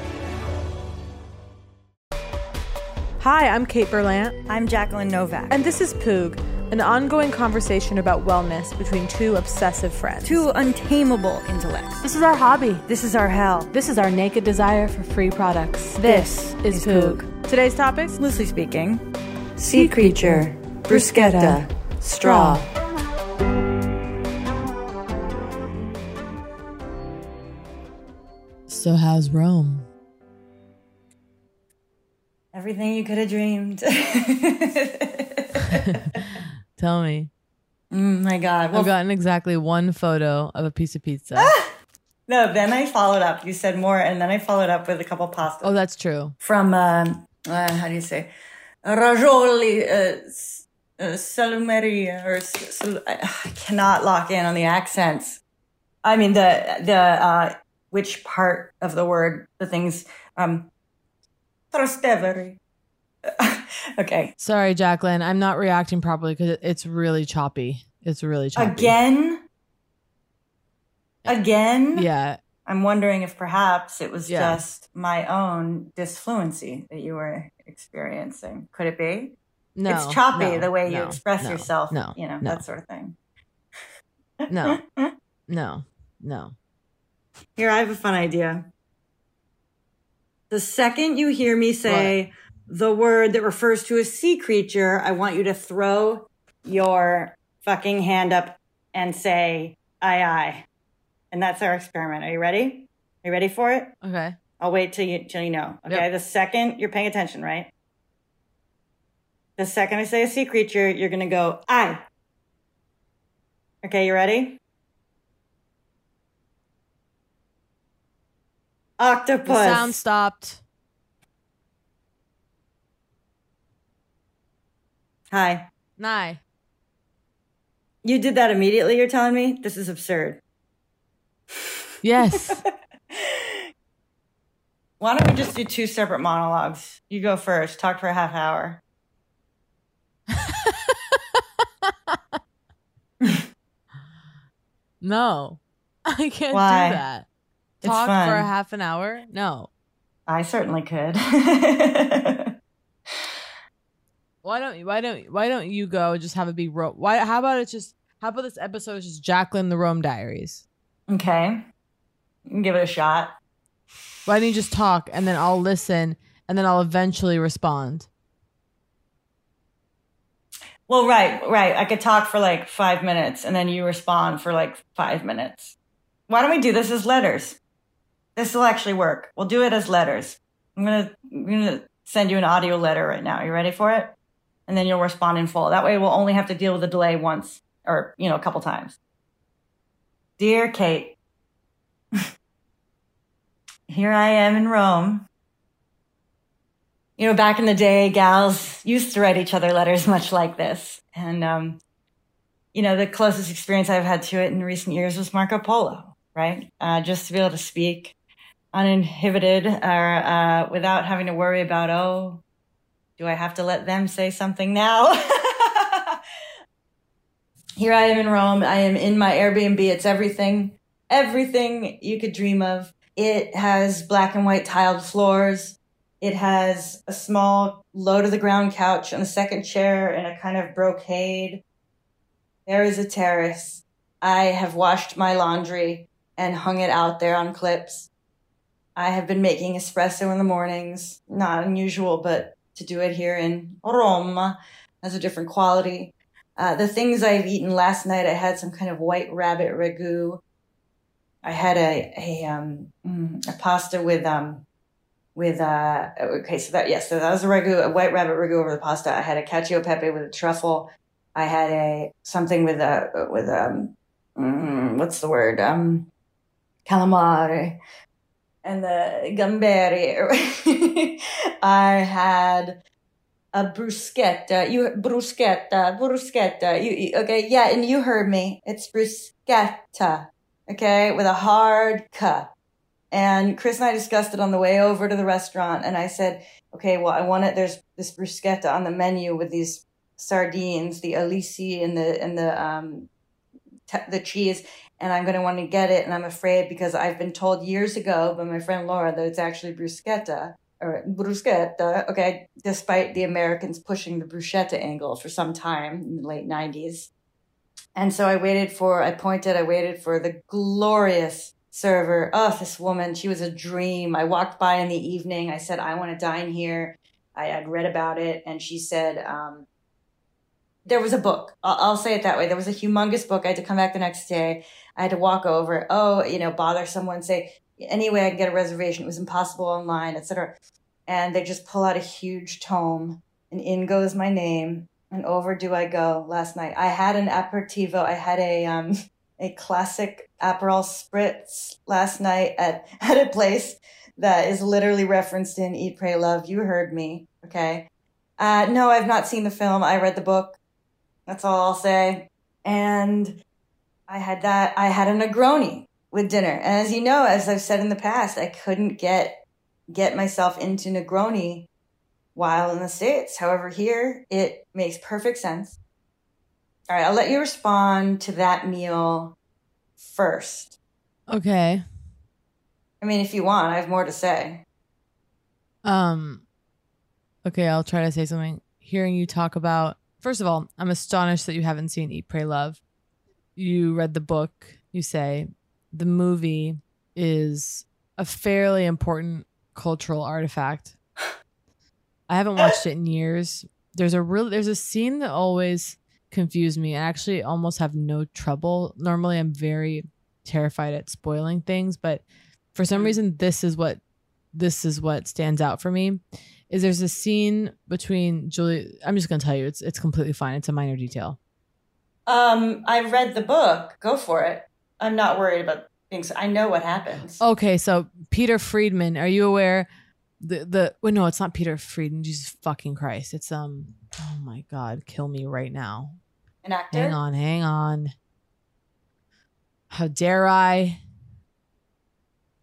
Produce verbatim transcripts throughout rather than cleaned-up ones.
Hi, I'm Kate Berlant. I'm Jacqueline Novak. And this is POOG, an ongoing conversation about wellness between two obsessive friends. Two untamable intellects. This is our hobby. This is our hell. This is our naked desire for free products. This, this is, is POOG. POOG. Today's topics, loosely speaking, sea creature, bruschetta, straw. So how's Rome? Everything you could have dreamed. Tell me. Mm, my God. Well, I've gotten exactly one photo of a piece of pizza. Ah! No, then I followed up. You said more, and then I followed up with a couple pastas. Oh, that's true. From, uh, uh, how do you say? Ravioli, uh, uh, salumeria, or sal- I cannot lock in on the accents. I mean, the, the, uh, which part of the word, the things, um, okay. Sorry, Jacqueline. I'm not reacting properly because it's really choppy. It's really choppy. Again? Again? Yeah. I'm wondering if perhaps it was yeah. just my own disfluency that you were experiencing. Could it be? No. It's choppy, no, the way no, you express no, yourself, no, you know, no. that sort of thing. No. No. No. Here, I have a fun idea. The second you hear me say what? the word that refers to a sea creature, I want you to throw your fucking hand up and say, aye, aye. And that's our experiment. Are you ready? Are you ready for it? Okay. I'll wait till you, till you know. Okay. Yep. The second you're paying attention, right? The second I say a sea creature, you're going to go, aye. Okay. You ready? Octopus. The sound stopped. Hi. Nye. You did that immediately, you're telling me? This is absurd. Yes. Why don't we just do two separate monologues? You go first. Talk for a half hour. No, I can't Why? do that. It's Talk fun. for a half an hour? No. I certainly could. Why don't you? Why don't? Why don't you go? Just have it be Rome. Why? How about it's just? How about this episode is just Jacqueline the Rome Diaries? Okay, give it a shot. Why don't you just talk and then I'll listen and then I'll eventually respond. Well, right, right. I could talk for like five minutes and then you respond for like five minutes. Why don't we do this as letters? This will actually work. We'll do it as letters. I'm gonna, I'm gonna send you an audio letter right now. You ready for it? And then you'll respond in full. That way we'll only have to deal with the delay once or, you know, a couple times. Dear Kate, here I am in Rome. You know, back in the day, gals used to write each other letters much like this. And, um, you know, the closest experience I've had to it in recent years was Marco Polo, right? Uh, just to be able to speak uninhibited or uh, without having to worry about, oh, do I have to let them say something now? Here I am in Rome. I am in my Airbnb. It's everything, everything you could dream of. It has black and white tiled floors. It has a small low-to-the-ground couch and a second chair and a kind of brocade. There is a terrace. I have washed my laundry and hung it out there on clips. I have been making espresso in the mornings. Not unusual, but to do it here in Rome has a different quality. Uh, the things I've eaten last night, I had some kind of white rabbit ragu. I had a a, um, a pasta with... um. With, uh, okay, so that, yes, so that was a ragu, a white rabbit ragu over the pasta. I had a cacio e pepe with a truffle. I had a, something with a, with a, mm, what's the word? Um, calamari and the gamberi. I had a bruschetta. You, bruschetta, bruschetta. You, you, okay, yeah, and you heard me. It's bruschetta, okay, with a hard K. And Chris and I discussed it on the way over to the restaurant. And I said, okay, well, I want it. There's this bruschetta on the menu with these sardines, the alici and the, and the, um, t- the cheese. And I'm going to want to get it. And I'm afraid because I've been told years ago by my friend Laura that it's actually bruschetta or bruschetta. Okay. Despite the Americans pushing the bruschetta angle for some time in the late nineties. And so I waited for, I pointed, I waited for the glorious server. Oh, this woman, she was a dream. I walked by in the evening. I said, I want to dine here. I had read about it. And she said, um, there was a book. I'll, I'll say it that way. There was a humongous book. I had to come back the next day. I had to walk over. Oh, you know, bother someone, say, anyway, I can get a reservation. It was impossible online, et cetera. And they just pull out a huge tome and in goes my name. And over do I go last night. I had an aperitivo. I had a, um, a classic Aperol Spritz last night at, at a place that is literally referenced in Eat, Pray, Love. You heard me, okay? Uh, no, I've not seen the film. I read the book. That's all I'll say. And I had that. I had a Negroni with dinner. And as you know, as I've said in the past, I couldn't get, get myself into Negroni while in the States. However, here, it makes perfect sense. All right, I'll let you respond to that meal first. Okay. I mean, if you want, I have more to say. Um, okay, I'll try to say something. Hearing you talk about, first of all, I'm astonished that you haven't seen Eat, Pray, Love. You read the book, you say. The movie is a fairly important cultural artifact. I haven't watched it in years. There's a real, there's a scene that always confuse me. I actually almost have no trouble. Normally I'm very terrified at spoiling things, but for some reason this is what this is what stands out for me is there's a scene between Julie. I'm just gonna tell you it's it's completely fine. It's a minor detail. Um I read the book. Go for it. I'm not worried about things. I know what happens. Okay, so Peter Friedman, are you aware the the well no, it's not Peter Friedman, Jesus fucking Christ. It's um oh my God, kill me right now. An actor? Hang on, hang on. How dare I?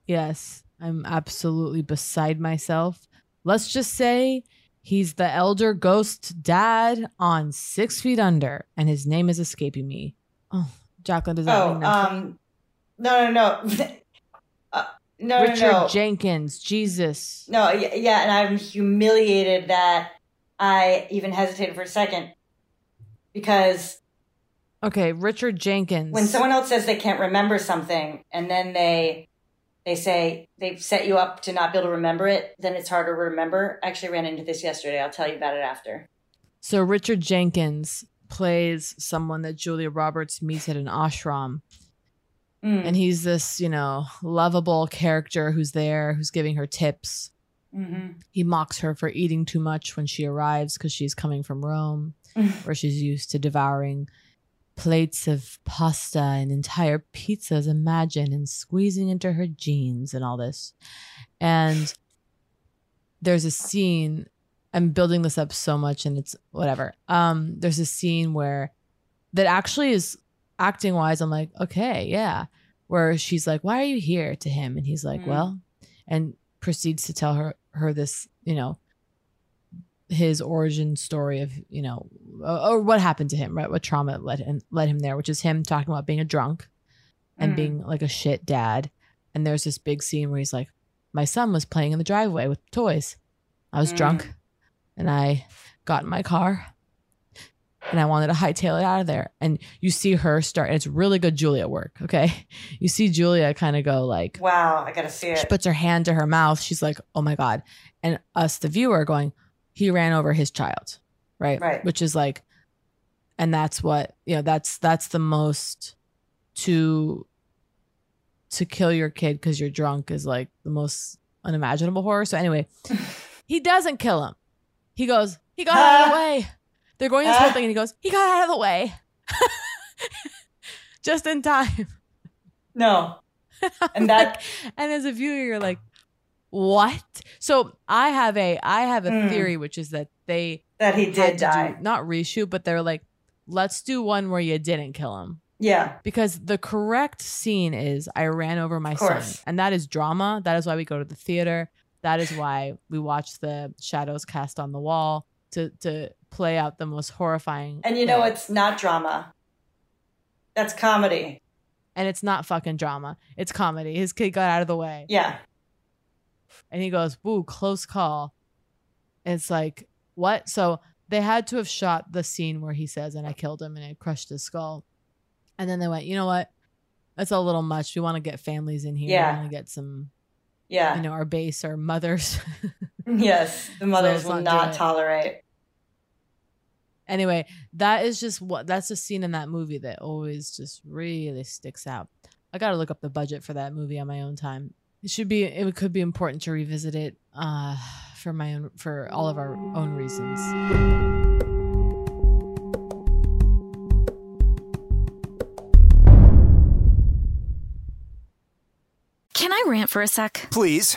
Yes, I'm absolutely beside myself. Let's just say he's the elder ghost dad on Six Feet Under, and his name is escaping me. Oh, Jacqueline, does that oh, mean nothing? Um, no, no, no. uh, no, Richard no, no. Jenkins, Jesus. No, yeah, and I'm humiliated that I even hesitated for a second because... Okay, Richard Jenkins. When someone else says they can't remember something and then they they say they've set you up to not be able to remember it, then it's harder to remember. I actually ran into this yesterday. I'll tell you about it after. So Richard Jenkins plays someone that Julia Roberts meets at an ashram. Mm. And he's this, you know, lovable character who's there, who's giving her tips. Mm-hmm. He mocks her for eating too much when she arrives because she's coming from Rome, where she's used to devouring plates of pasta and entire pizzas, imagine, and squeezing into her jeans and all this. And there's a scene, I'm building this up so much and it's whatever. Um, there's a scene where that actually is acting wise. I'm like, okay, yeah. Where she's like, why are you here to him? And he's like, mm. well, and proceeds to tell her, her this, you know, his origin story of, you know, or what happened to him, right? What trauma led him, led him there, which is him talking about being a drunk and mm. being like a shit dad. And there's this big scene where he's like, my son was playing in the driveway with toys. I was mm. drunk and I got in my car and I wanted to hightail it out of there. And you see her start, and it's really good Julia work, okay? You see Julia kind of go like, wow, I gotta see it. She puts her hand to her mouth. She's like, oh my God. And us, the viewer, going, he ran over his child, right? Right. Which is like, and that's what, you know, that's that's the most to to kill your kid because you're drunk is like the most unimaginable horror. So anyway, he doesn't kill him. He goes, he got uh, out of the way. They're going this uh, whole thing and he goes, he got out of the way. Just in time. No. And that. Like, and as a viewer, you're like, what? So I have a I have a mm. theory, which is that they that he did die, do, not reshoot, but they're like, let's do one where you didn't kill him. Yeah, because the correct scene is I ran over my son, and that is drama. That is why we go to the theater. That is why we watch the shadows cast on the wall to to play out the most horrifying. And you know, play. It's not drama. That's comedy. And it's not fucking drama. It's comedy. His kid got out of the way. Yeah. And he goes, woo, close call. It's like, what? So they had to have shot the scene where he says, and I killed him and I crushed his skull. And then they went, you know what? That's a little much. We want to get families in here. Yeah. We want to get some, yeah. you know, our base, our mothers. Yes. The mothers so will not tolerate. Anyway, that is just what, that's a scene in that movie that always just really sticks out. I got to look up the budget for that movie on my own time. It should be, it could be important to revisit it uh, for my own, for all of our own reasons. Can I rant for a sec? Please.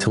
To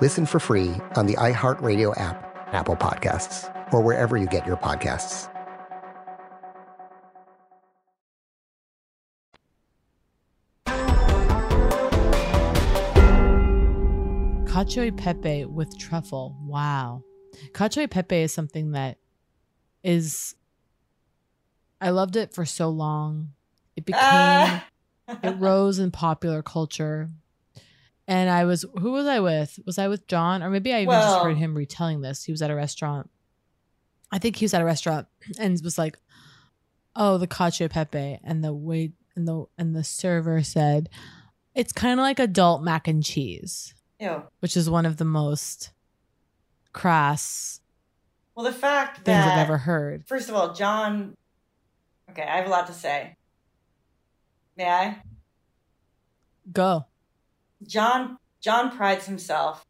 Listen for free on the iHeartRadio app, Apple Podcasts, or wherever you get your podcasts. Cacio e pepe with truffle. Wow. Cacio e pepe is something that is... I loved it for so long. It became, uh. it rose in popular culture. And I was, who was I with? Was I with John? Or maybe I even well. just heard him retelling this. He was at a restaurant. I think he was at a restaurant and was like, oh, the cacio e pepe. And the wait, and the, and the server said, it's kind of like adult mac and cheese. Ew. Which is one of the most crass well, the fact things that, I've ever heard. First of all, John... Okay, I have a lot to say. May I? Go. John John prides himself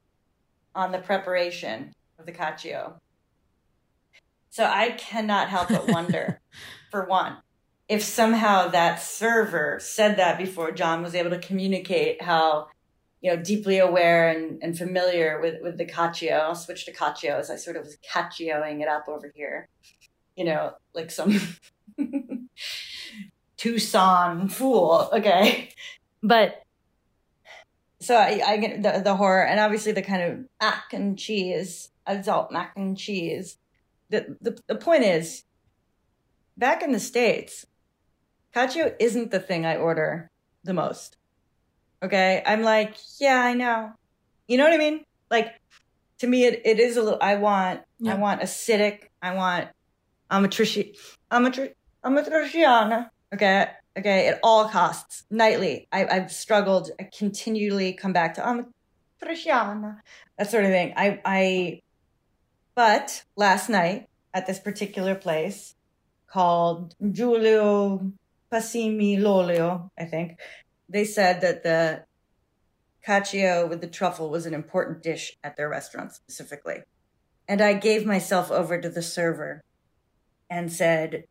on the preparation of the cacio. So I cannot help but wonder, for one, if somehow that server said that before John was able to communicate how, you know, deeply aware and, and familiar with, with the cacio. I'll switch to cacio as I sort of was cacioing it up over here. You know, like some... Tucson fool. Okay. But so I, I get the, the horror and obviously the kind of mac and cheese, adult mac and cheese. The, the, the point is, back in the States, cacio isn't the thing I order the most. Okay. I'm like, yeah, I know. You know what I mean? Like to me, it, it is a little, I want, yeah. I want acidic. I want amatrician. Amatrician. I'm a Russian. Okay. Okay. At all costs. Nightly. I, I've struggled. I continually come back to I'm a Russian. That sort of thing. I, I, but last night at this particular place called Giulio Passimi Lolio, I think, they said that the Cacio with the truffle was an important dish at their restaurant specifically. And I gave myself over to the server and said,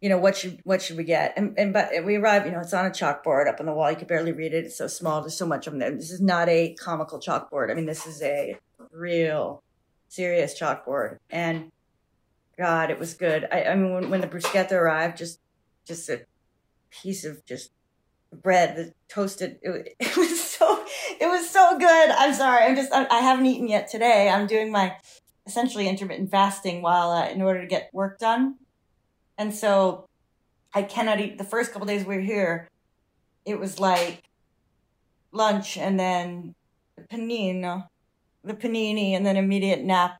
you know, what should, what should we get? And, and but we arrived, you know, it's on a chalkboard up on the wall. You could barely read it. It's so small. There's so much of them. This is not a comical chalkboard. I mean, this is a real serious chalkboard. And God, it was good. I, I mean, when, when the bruschetta arrived, just, just a piece of just bread that toasted. It, it was so, it was so good. I'm sorry. I'm just, I, I haven't eaten yet today. I'm doing my essentially intermittent fasting while, uh, in order to get work done. And so I cannot eat. The first couple days we were here, it was like lunch and then the panino, the panini, and then immediate nap.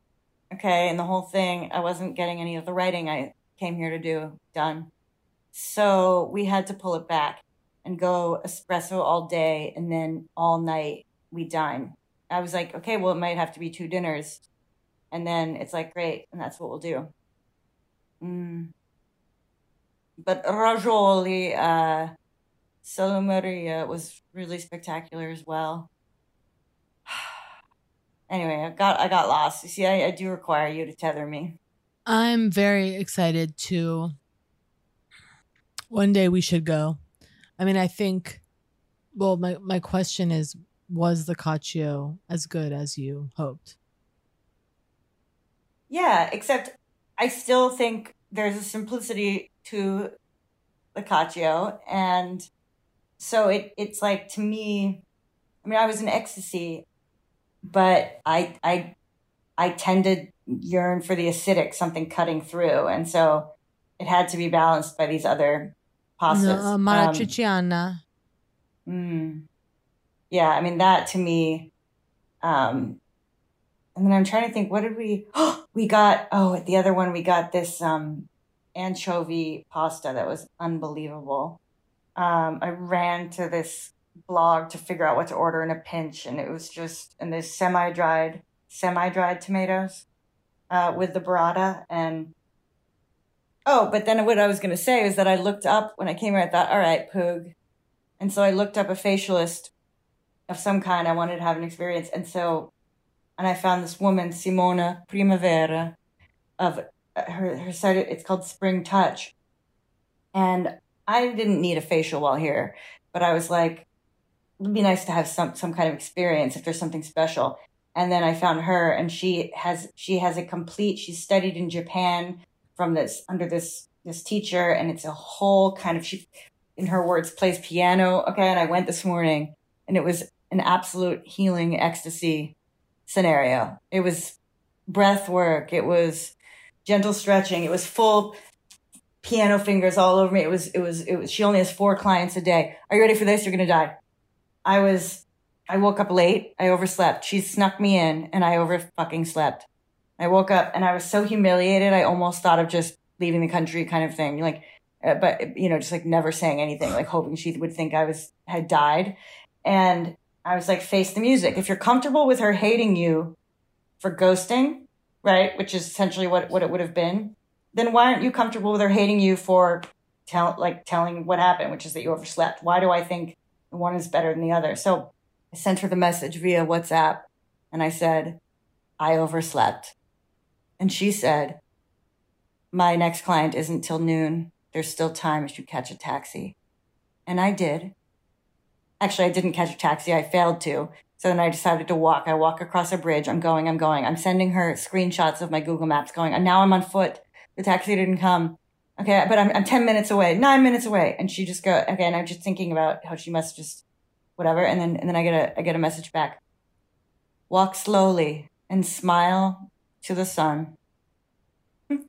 Okay. And the whole thing, I wasn't getting any of the writing I came here to do done. So we had to pull it back and go espresso all day. And then all night we dine. I was like, okay, well, it might have to be two dinners. And then it's like, great. And that's what we'll do. Mm. But ravioli, uh, Salomaria was really spectacular as well. Anyway, I got I got lost. You see, I, I do require you to tether me. I'm very excited to. One day we should go. I mean, I think. Well, my my question is, was the cacio as good as you hoped? Yeah, except I still think there's a simplicity to the cacio. And so it, it's like, to me, I mean, I was in ecstasy, but I, I, I tend to yearn for the acidic, something cutting through. And so it had to be balanced by these other pastas. No, Matriciana. Um, mm, yeah. I mean, that to me, um, and then I'm trying to think, what did we, oh, we got, oh, at the other one, we got this, um, anchovy pasta that was unbelievable. Um, I ran to this blog to figure out what to order in a pinch. And it was just, and there's semi-dried, semi-dried tomatoes, uh, with the burrata. And, oh, but then what I was going to say is that I looked up when I came here, I thought, all right, P O O G. And so I looked up a facialist of some kind. I wanted to have an experience. And so, and I found this woman, Simona Primavera, of her her site. It's called Spring Touch. And I didn't need a facial while here, but I was like, it'd be nice to have some some kind of experience if there's something special. And then I found her, and she has she has a complete. She studied in Japan from this under this this teacher, and it's a whole kind of. She, in her words, plays piano. Okay, and I went this morning, and it was an absolute healing ecstasy scenario. It was breath work. It was gentle stretching. It was full piano fingers all over me. It was, it was, it was, she only has four clients a day. Are you ready for this? You're going to die. I was, I woke up late. I overslept. She snuck me in and I over fucking slept. I woke up and I was so humiliated. I almost thought of just leaving the country kind of thing. Like, uh, but you know, just like never saying anything, like hoping she would think I was, had died. And I was like, face the music. If you're comfortable with her hating you for ghosting, right, which is essentially what, what it would have been, then why aren't you comfortable with her hating you for tell, like telling what happened, which is that you overslept? Why do I think one is better than the other? So I sent her the message via WhatsApp, and I said, I overslept. And she said, my next client isn't till noon. There's still time if you catch a taxi. And I did. Actually, I didn't catch a taxi. I failed to. So then I decided to walk. I walk across a bridge. I'm going, I'm going. I'm sending her screenshots of my Google Maps going. And now I'm on foot. The taxi didn't come. Okay, but I'm, I'm ten minutes away, nine minutes away. And she just go, okay, and I'm just thinking about how she must just whatever. And then and then I get a I get a message back. Walk slowly and smile to the sun. Okay.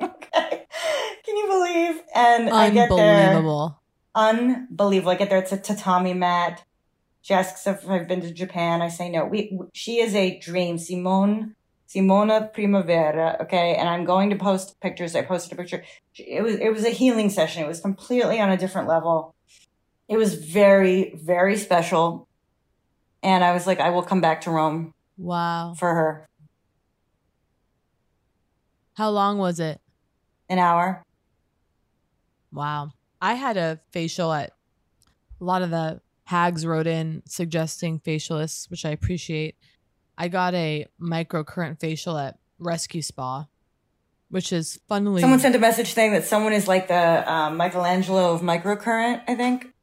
Can you believe? And I get there. Unbelievable. Unbelievable. I get there. It's a tatami mat. She asks if I've been to Japan. I say no. We. She is a dream. Simone, Simona Primavera. Okay. And I'm going to post pictures. I posted a picture. It was, it was a healing session. It was completely on a different level. It was very, very special. And I was like, I will come back to Rome. Wow. For her. How long was it? An hour. Wow. I had a facial at a lot of the Hags wrote in suggesting facialists, which I appreciate. I got a microcurrent facial at Rescue Spa, which is funnily... Someone sent a message saying that someone is like the uh, Michelangelo of microcurrent, I think.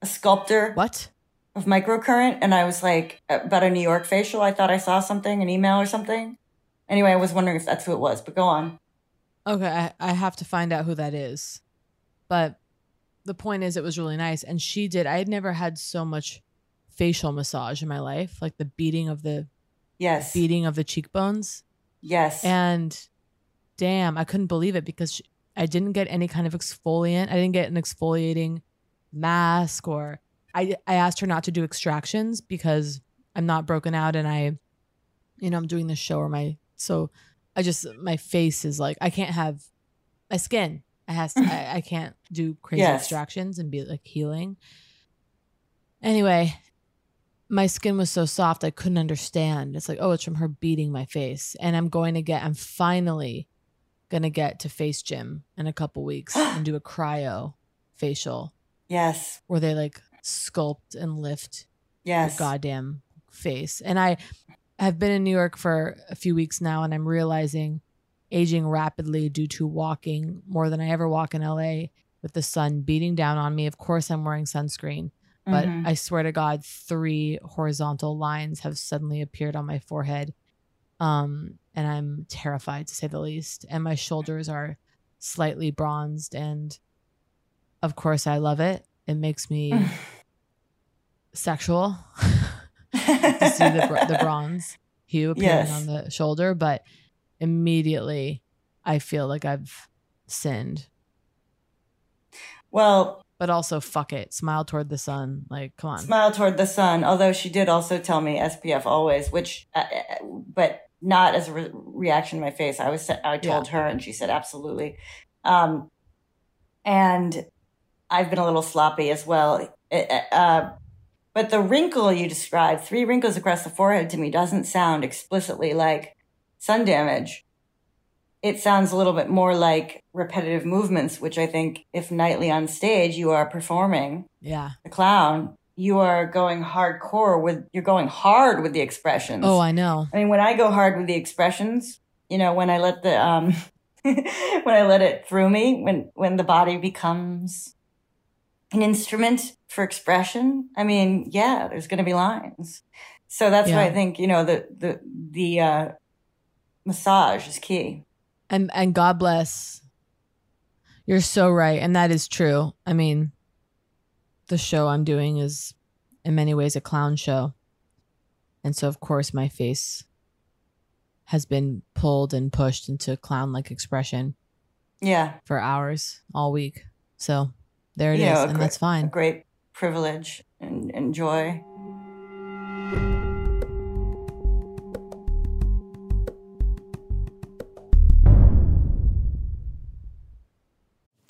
A sculptor. What? Of microcurrent. And I was like, about a New York facial. I thought I saw something, an email or something. Anyway, I was wondering if that's who it was, but go on. Okay, I, I have to find out who that is. But the point is, it was really nice. And she did. I had never had so much facial massage in my life, like the beating of the... Yes. Beating of the cheekbones. Yes. And damn, I couldn't believe it because she, I didn't get any kind of exfoliant. I didn't get an exfoliating mask, or I, I asked her not to do extractions because I'm not broken out, and I, you know, I'm doing this show, or my, so I just, my face is like, I can't have my skin. I has to, I, I can't do crazy yes. extractions and be like healing. Anyway, my skin was so soft, I couldn't understand. It's like, oh, it's from her beating my face. And I'm going to get, I'm finally going to get to face gym in a couple weeks and do a cryo facial. Yes. Where they like sculpt and lift yes. your goddamn face. And I have been in New York for a few weeks now, and I'm realizing aging rapidly due to walking more than I ever walk in L A, with the sun beating down on me. Of course, I'm wearing sunscreen. But mm-hmm. I swear to God, three horizontal lines have suddenly appeared on my forehead. Um, and I'm terrified, to say the least. And my shoulders are slightly bronzed. And of course, I love it. It makes me sexual to see the, br- the bronze hue appearing yes. on the shoulder. But immediately, I feel like I've sinned. Well... But also, fuck it. Smile toward the sun. Like, come on. Smile toward the sun. Although she did also tell me S P F always, which, uh, but not as a re- reaction to my face. I was, I told yeah. her, and she said, absolutely. Um, and I've been a little sloppy as well. Uh, but the wrinkle you described, three wrinkles across the forehead, to me doesn't sound explicitly like sun damage. It sounds a little bit more like repetitive movements, which I think if nightly on stage you are performing yeah. the clown, you are going hardcore with, you're going hard with the expressions. Oh, I know. I mean, when I go hard with the expressions, you know, when I let the, um, when I let it through me, when, when the body becomes an instrument for expression, I mean, yeah, there's going to be lines. So that's yeah. why I think, you know, the, the, the, uh, massage is key. And and God bless. You're so right. And that is true. I mean, the show I'm doing is in many ways a clown show. And so, of course, my face has been pulled and pushed into clown-like expression. Yeah. For hours all week. So there it you is. Know, and great, that's fine. A great privilege and, and joy.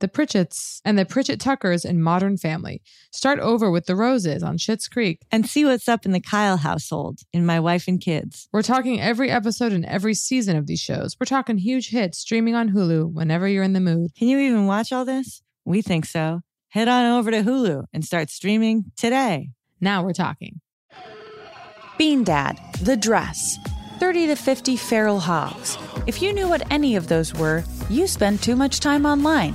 the Pritchetts, and the Pritchett Tuckers in Modern Family. Start over with the Roses on Schitt's Creek. And see what's up in the Kyle household in My Wife and Kids. We're talking every episode and every season of these shows. We're talking huge hits streaming on Hulu whenever you're in the mood. Can you even watch all this? We think so. Head on over to Hulu and start streaming today. Now we're talking. Bean Dad, The Dress, thirty to fifty Feral Hogs. If you knew what any of those were, you spend too much time online.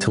To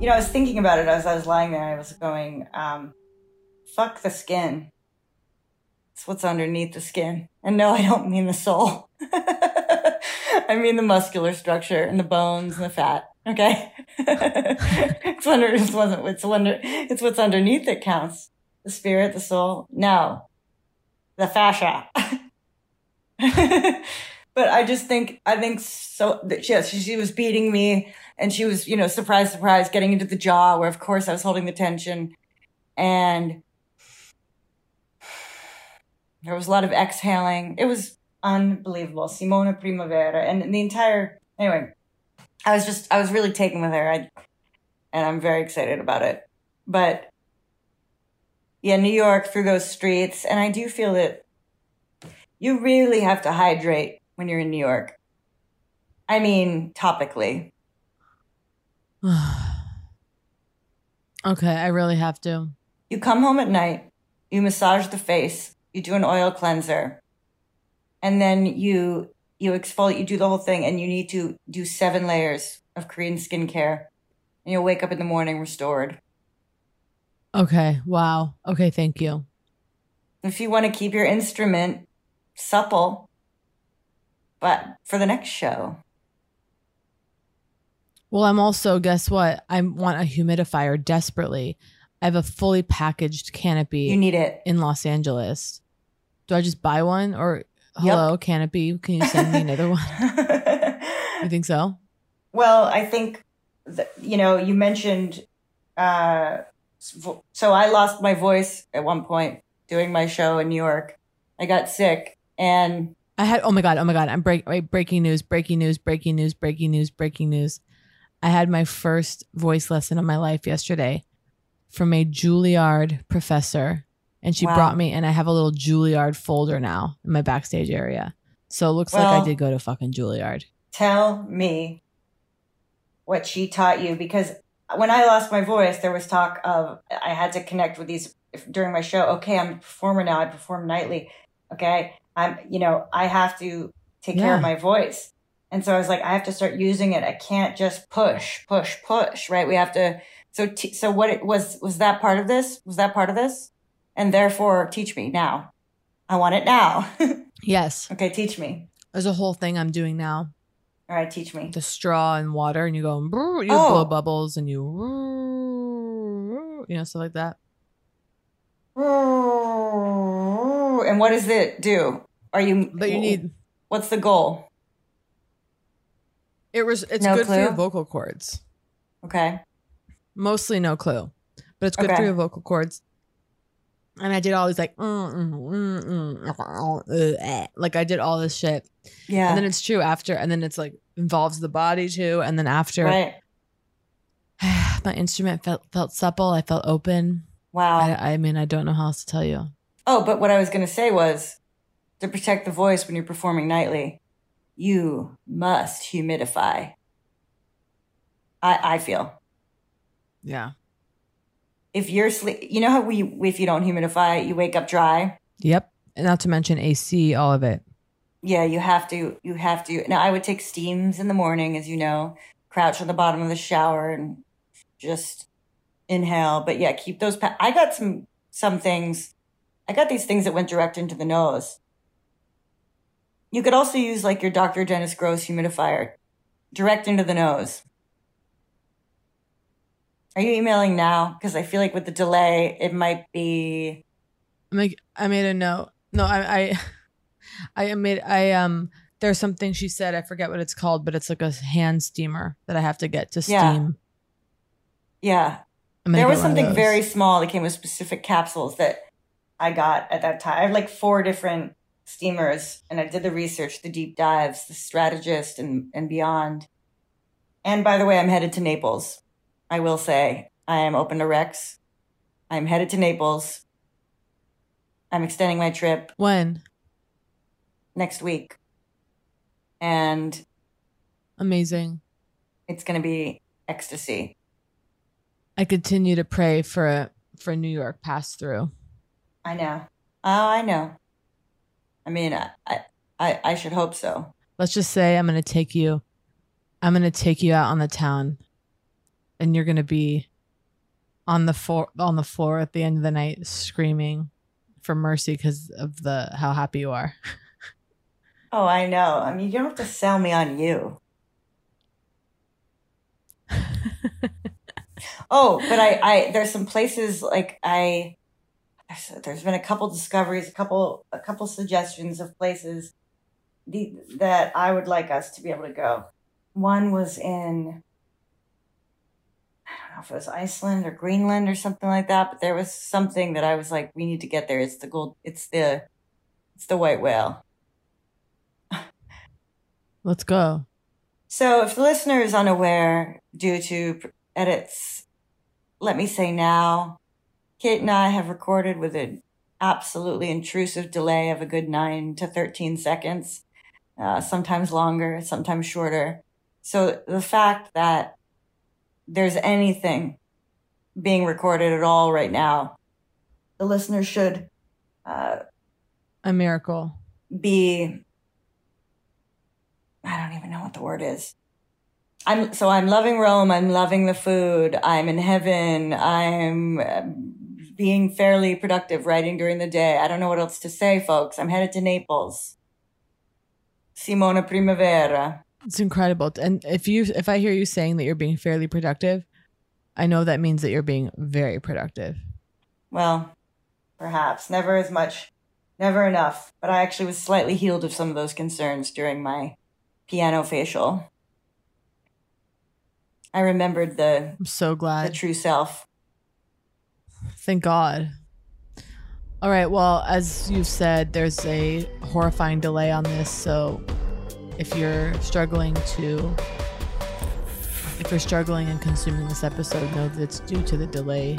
You know, I was thinking about it as I was lying there. I was going, um, fuck the skin. It's what's underneath the skin. And no, I don't mean the soul. I mean the muscular structure and the bones and the fat. Okay? it's, under, it wasn't, it's, under, it's what's underneath that counts. The spirit, the soul. No. The fascia. But I just think, I think so, that yes, she, she was beating me and she was, you know, surprise, surprise, getting into the jaw where, of course, I was holding the tension. And there was a lot of exhaling. It was unbelievable. Simona Primavera and the entire, anyway, I was just, I was really taken with her. I, and I'm very excited about it. But yeah, New York through those streets. And I do feel that you really have to hydrate when you're in New York. I mean, topically. Okay, I really have to. You come home at night, you massage the face, you do an oil cleanser, and then you you exfoliate, you do the whole thing, and you need to do seven layers of Korean skincare, and you'll wake up in the morning restored. Okay, wow. Okay, thank you. If you want to keep your instrument supple, but for the next show. Well, I'm also, guess what? I want a humidifier desperately. I have a fully packaged canopy. You need it. In Los Angeles. Do I just buy one? Or hello, yep. Canopy, can you send me another one? You think so? Well, I think, th- you know, you mentioned, uh, so I lost my voice at one point doing my show in New York. I got sick and I had, oh my God, oh my God, I'm break, wait, breaking news, breaking news, breaking news, breaking news, breaking news. I had my first voice lesson of my life yesterday from a Juilliard professor. And she wow. brought me, and I have a little Juilliard folder now in my backstage area. So it looks well, like I did go to fucking Juilliard. Tell me what she taught you, because when I lost my voice, there was talk of I had to connect with these during my show. Okay, I'm a performer now. I perform nightly. Okay, I'm, you know, I have to take yeah. care of my voice. And so I was like, I have to start using it. I can't just push, push, push. Right? We have to. So, t- so what it was was that part of this? Was that part of this? And therefore, teach me now. I want it now. Yes. Okay, teach me. There's a whole thing I'm doing now. All right, teach me. The straw and water, and you go, you oh. blow bubbles, and you, you know, stuff like that. And what does it do? Are you? But you need. What's the goal? It was. It's no good clue? For your vocal cords. Okay. Mostly no clue, but it's good okay. for your vocal cords. And I did all these like, mm, mm, mm, mm, mm, eh. Like I did all this shit. Yeah. And then it's true after, and then it's like involves the body too. And then after right. my instrument felt, felt supple. I felt open. Wow. I, I mean, I don't know how else to tell you. Oh, but what I was going to say was to protect the voice when you're performing nightly, you must humidify. I I feel. Yeah. If you're sleep, you know how we, if you don't humidify, you wake up dry. Yep. And not to mention A C, all of it. Yeah, you have to, you have to. Now I would take steams in the morning, as you know, crouch on the bottom of the shower and just inhale. But yeah, keep those. Pa- I got some, some things. I got these things that went direct into the nose. You could also use like your Doctor Dennis Gross humidifier direct into the nose. Are you emailing now? Because I feel like with the delay, it might be. I'm like, I made a note. No, I, I, I made. I um. There's something she said. I forget what it's called, but it's like a hand steamer that I have to get to steam. Yeah. yeah. There was something very small that came with specific capsules that I got at that time. I had like four different steamers, and I did the research, the deep dives, the strategist, and and beyond. And by the way, I'm headed to Naples. I will say I am open to Rex. I'm headed to Naples. I'm extending my trip. When? Next week. And. Amazing. It's going to be ecstasy. I continue to pray for a for New York pass through. I know. Oh, I know. I mean, I, I, I should hope so. Let's just say I'm going to take you. I'm going to take you out on the town. And you're going to be on the floor on the floor at the end of the night screaming for mercy because of the how happy you are. Oh, I know. I mean, you don't have to sell me on you. Oh, but I, I there's some places like I there's been a couple discoveries, a couple a couple suggestions of places the, that I would like us to be able to go. One was in I don't know if it was Iceland or Greenland or something like that, but there was something that I was like, we need to get there. It's the gold. It's the, it's the white whale. Let's go. So if the listener is unaware due to edits, let me say now, Kate and I have recorded with an absolutely intrusive delay of a good nine to thirteen seconds, uh, sometimes longer, sometimes shorter. So the fact that there's anything being recorded at all right now, the listener should uh a miracle be I don't even know what the word is. I'm so I'm loving Rome, I'm loving the food, I'm in heaven, I'm uh, being fairly productive writing during the day. I don't know what else to say, folks. I'm headed to Naples. Simona Primavera. It's incredible. And if you, if I hear you saying that you're being fairly productive, I know that means that you're being very productive. Well, perhaps. Never as much, never enough. But I actually was slightly healed of some of those concerns during my piano facial. I remembered the I'm so glad. The true self. Thank God. All right. Well, as you've said, there's a horrifying delay on this. So if you're struggling to, if you're struggling and consuming this episode, know that it's due to the delay.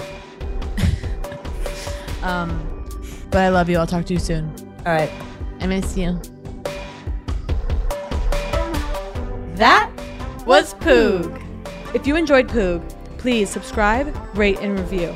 um, but I love you. I'll talk to you soon. All right. I miss you. That was Poog. If you enjoyed Poog, please subscribe, rate, and review.